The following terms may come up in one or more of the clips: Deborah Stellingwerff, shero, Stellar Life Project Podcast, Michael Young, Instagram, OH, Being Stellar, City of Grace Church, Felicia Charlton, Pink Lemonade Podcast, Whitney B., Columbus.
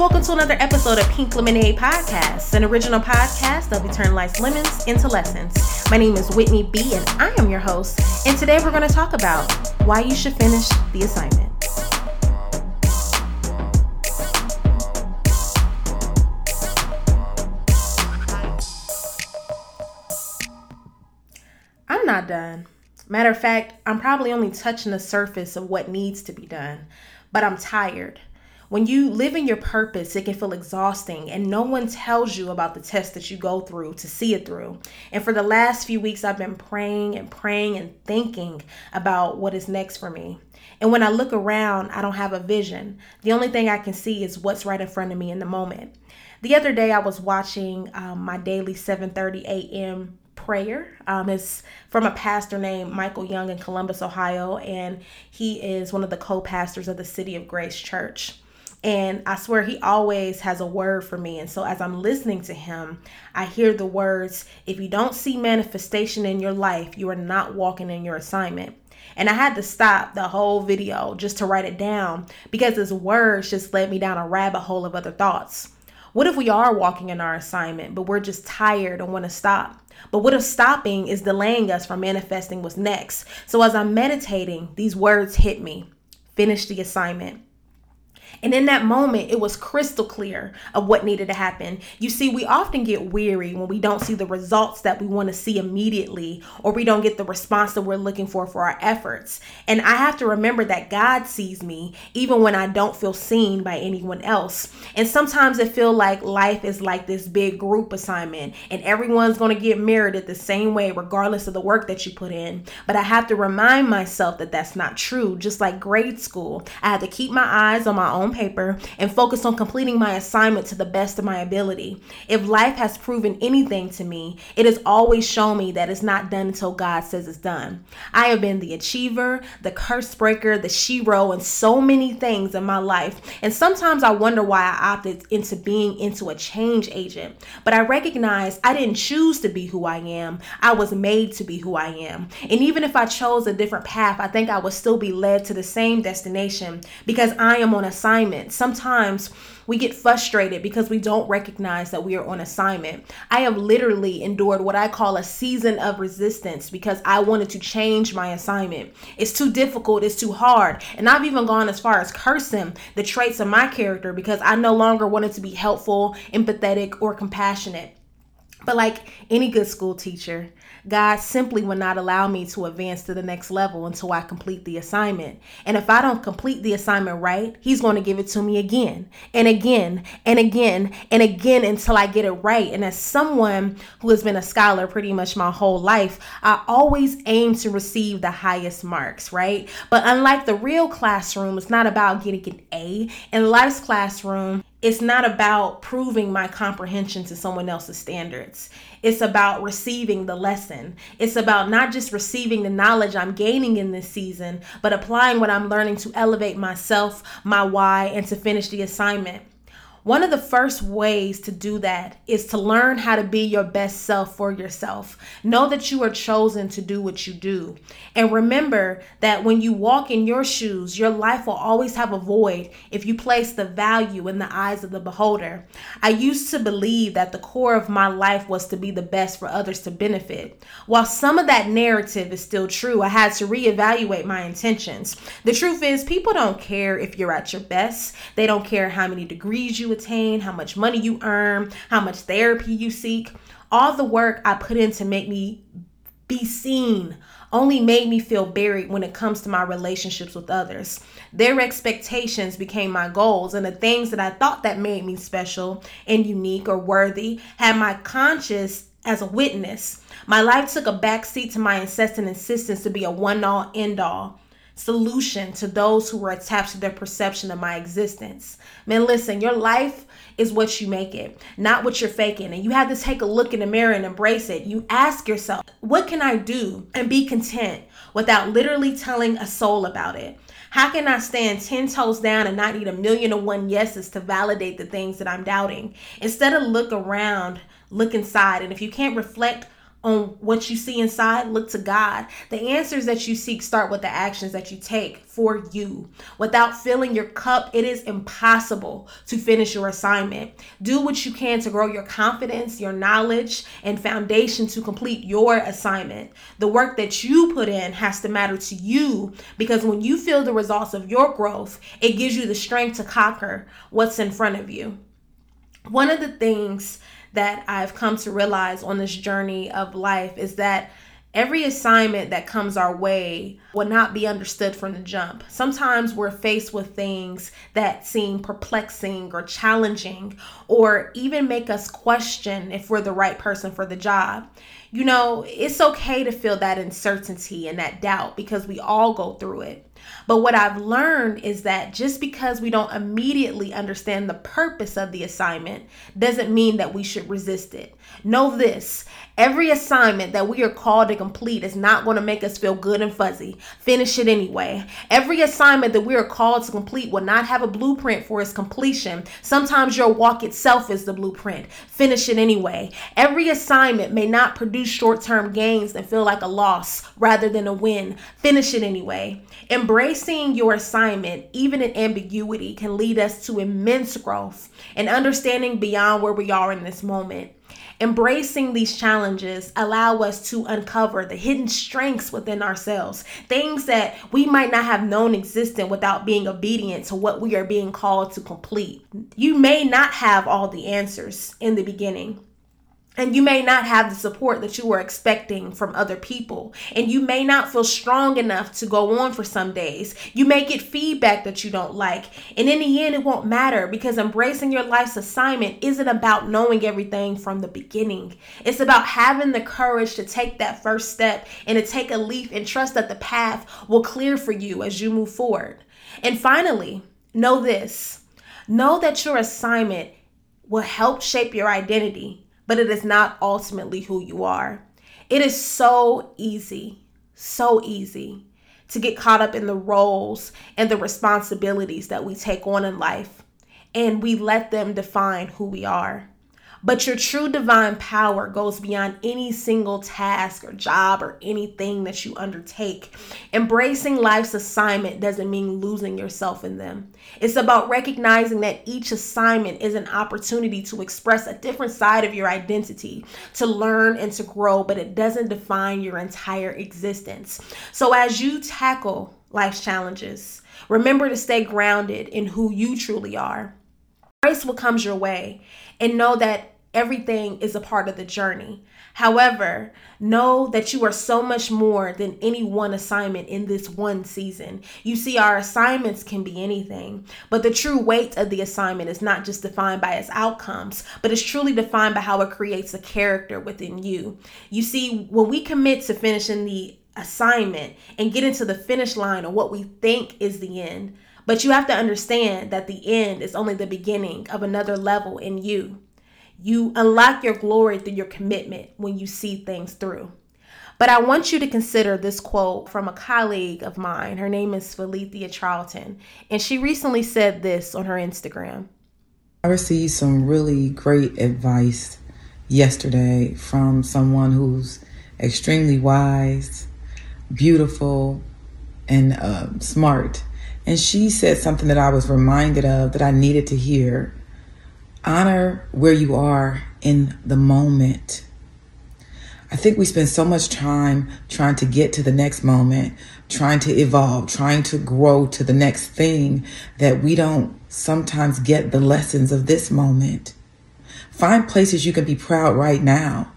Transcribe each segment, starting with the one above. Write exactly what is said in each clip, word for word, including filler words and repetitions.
welcome to another episode of Pink Lemonade Podcast, an original podcast that we turn life's lemons into lessons. My name is Whitney B. and I am your host, and today we're going to talk about why you should finish the assignment. I'm not done. Matter of fact, I'm probably only touching the surface of what needs to be done, but I'm tired. When you live in your purpose, it can feel exhausting, and no one tells you about the test that you go through to see it through. And for the last few weeks, I've been praying and praying and thinking about what is next for me. And when I look around, I don't have a vision. The only thing I can see is what's right in front of me in the moment. The other day, I was watching um, my daily seven thirty a.m. prayer. Um, it's from a pastor named Michael Young in Columbus, Ohio, and he is one of the co-pastors of the City of Grace Church. And I swear he always has a word for me. And so as I'm listening to him, I hear the words, if you don't see manifestation in your life, you are not walking in your assignment. And I had to stop the whole video just to write it down because his words just led me down a rabbit hole of other thoughts. What if we are walking in our assignment, but we're just tired and want to stop? But what if stopping is delaying us from manifesting what's next? So as I'm meditating, these words hit me. Finish the assignment. And in that moment, it was crystal clear of what needed to happen. You see, we often get weary when we don't see the results that we want to see immediately, or we don't get the response that we're looking for for our efforts. And I have to remember that God sees me even when I don't feel seen by anyone else. And sometimes it feels like life is like this big group assignment and everyone's going to get merited the same way regardless of the work that you put in. But I have to remind myself that that's not true. Just like grade school, I have to keep my eyes on my own paper and focus on completing my assignment to the best of my ability. If life has proven anything to me, it has always shown me that it's not done until God says it's done. I have been the achiever, the curse breaker, the shero, and so many things in my life. And sometimes I wonder why I opted into being into a change agent. But I recognize I didn't choose to be who I am. I was made to be who I am. And even if I chose a different path, I think I would still be led to the same destination because I am on assignment. Sometimes we get frustrated because we don't recognize that we are on assignment. I have literally endured what I call a season of resistance because I wanted to change my assignment. It's too difficult. It's too hard. And I've even gone as far as cursing the traits of my character because I no longer wanted to be helpful, empathetic, or compassionate. But like any good school teacher, God simply would not allow me to advance to the next level until I complete the assignment. And if I don't complete the assignment right, he's going to give it to me again and again and again and again until I get it right. And as someone who has been a scholar pretty much my whole life, I always aim to receive the highest marks, right? But unlike the real classroom, it's not about getting an A. In life's classroom, it's not about proving my comprehension to someone else's standards. It's about receiving the lesson. It's about not just receiving the knowledge I'm gaining in this season, but applying what I'm learning to elevate myself, my why, and to finish the assignment. One of the first ways to do that is to learn how to be your best self for yourself. Know that you are chosen to do what you do. And remember that when you walk in your shoes, your life will always have a void if you place the value in the eyes of the beholder. I used to believe that the core of my life was to be the best for others to benefit. While some of that narrative is still true, I had to reevaluate my intentions. The truth is, people don't care if you're at your best. They don't care how many degrees you attain, how much money you earn, how much therapy you seek. All the work I put in to make me be seen only made me feel buried when it comes to my relationships with others. Their expectations became my goals, and the things that I thought that made me special and unique or worthy had my conscience as a witness. My life took a backseat to my incessant insistence to be a one-all, end-all solution to those who were attached to their perception of my existence. Man, listen, your life is what you make it, not what you're faking. And you have to take a look in the mirror and embrace it. You ask yourself, what can I do and be content without literally telling a soul about it? How can I stand ten toes down and not need a million and one yeses to validate the things that I'm doubting? Instead of look around, look inside. And if you can't reflect on what you see inside, look to God. The answers that you seek start with the actions that you take for you. Without filling your cup, it is impossible to finish your assignment. Do what you can to grow your confidence, your knowledge, and foundation to complete your assignment. The work that you put in has to matter to you, because when you feel the results of your growth, it gives you the strength to conquer what's in front of you. One of the things that I've come to realize on this journey of life is that every assignment that comes our way will not be understood from the jump. Sometimes we're faced with things that seem perplexing or challenging, or even make us question if we're the right person for the job. You know, it's okay to feel that uncertainty and that doubt, because we all go through it. But what I've learned is that just because we don't immediately understand the purpose of the assignment doesn't mean that we should resist it. Know this, every assignment that we are called to complete is not going to make us feel good and fuzzy. Finish it anyway. Every assignment that we are called to complete will not have a blueprint for its completion. Sometimes your walk itself is the blueprint. Finish it anyway. Every assignment may not produce short-term gains that feel like a loss rather than a win. Finish it anyway. Embracing your assignment, even in ambiguity, can lead us to immense growth and understanding beyond where we are in this moment. Embracing these challenges allow us to uncover the hidden strengths within ourselves, things that we might not have known existed without being obedient to what we are being called to complete. You may not have all the answers in the beginning, and you may not have the support that you were expecting from other people. And you may not feel strong enough to go on for some days. You may get feedback that you don't like. And in the end, it won't matter, because embracing your life's assignment isn't about knowing everything from the beginning. It's about having the courage to take that first step and to take a leap and trust that the path will clear for you as you move forward. And finally, know this. Know that your assignment will help shape your identity, but it is not ultimately who you are. It is so easy, so easy to get caught up in the roles and the responsibilities that we take on in life, and we let them define who we are. But your true divine power goes beyond any single task or job or anything that you undertake. Embracing life's assignment doesn't mean losing yourself in them. It's about recognizing that each assignment is an opportunity to express a different side of your identity, to learn and to grow, but it doesn't define your entire existence. So as you tackle life's challenges, remember to stay grounded in who you truly are. Embrace what comes your way and know that everything is a part of the journey. However, know that you are so much more than any one assignment in this one season. You see, our assignments can be anything, but the true weight of the assignment is not just defined by its outcomes, but it's truly defined by how it creates a character within you. You see, when we commit to finishing the assignment and get into the finish line of what we think is the end, but you have to understand that the end is only the beginning of another level in you. You unlock your glory through your commitment when you see things through. But I want you to consider this quote from a colleague of mine. Her name is Felicia Charlton, and she recently said this on her Instagram. I received some really great advice yesterday from someone who's extremely wise, beautiful, and uh, smart. And she said something that I was reminded of that I needed to hear. Honor where you are in the moment. I think we spend so much time trying to get to the next moment, trying to evolve, trying to grow to the next thing, that we don't sometimes get the lessons of this moment. Find places you can be proud right now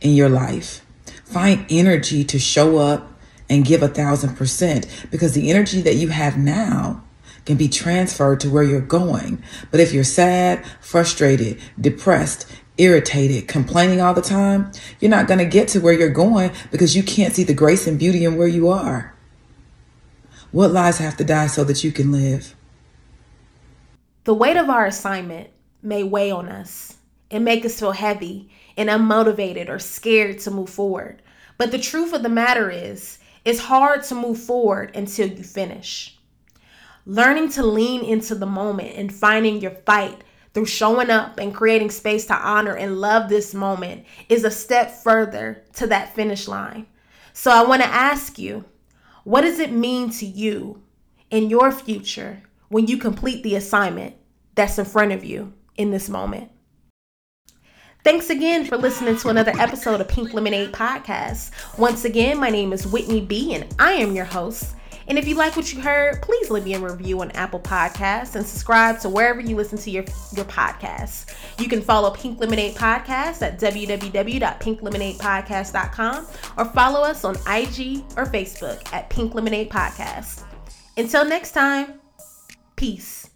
in your life. Find energy to show up and give a thousand percent, because the energy that you have now can be transferred to where you're going. But if you're sad, frustrated, depressed, irritated, complaining all the time, you're not going to get to where you're going, because you can't see the grace and beauty in where you are. What lies have to die so that you can live? The weight of our assignment may weigh on us and make us feel heavy and unmotivated or scared to move forward. But the truth of the matter is, it's hard to move forward until you finish. Learning to lean into the moment and finding your fight through showing up and creating space to honor and love this moment is a step further to that finish line. So I want to ask you, what does it mean to you in your future when you complete the assignment that's in front of you in this moment? Thanks again for listening to another episode of Pink Lemonade Podcast. Once again, my name is Whitney B. and I am your host. And if you like what you heard, please leave me a review on Apple Podcasts and subscribe to wherever you listen to your, your podcasts. You can follow Pink Lemonade Podcast at w w w dot pink lemonade podcast dot com or follow us on I G or Facebook at Pink Lemonade Podcast. Until next time, peace.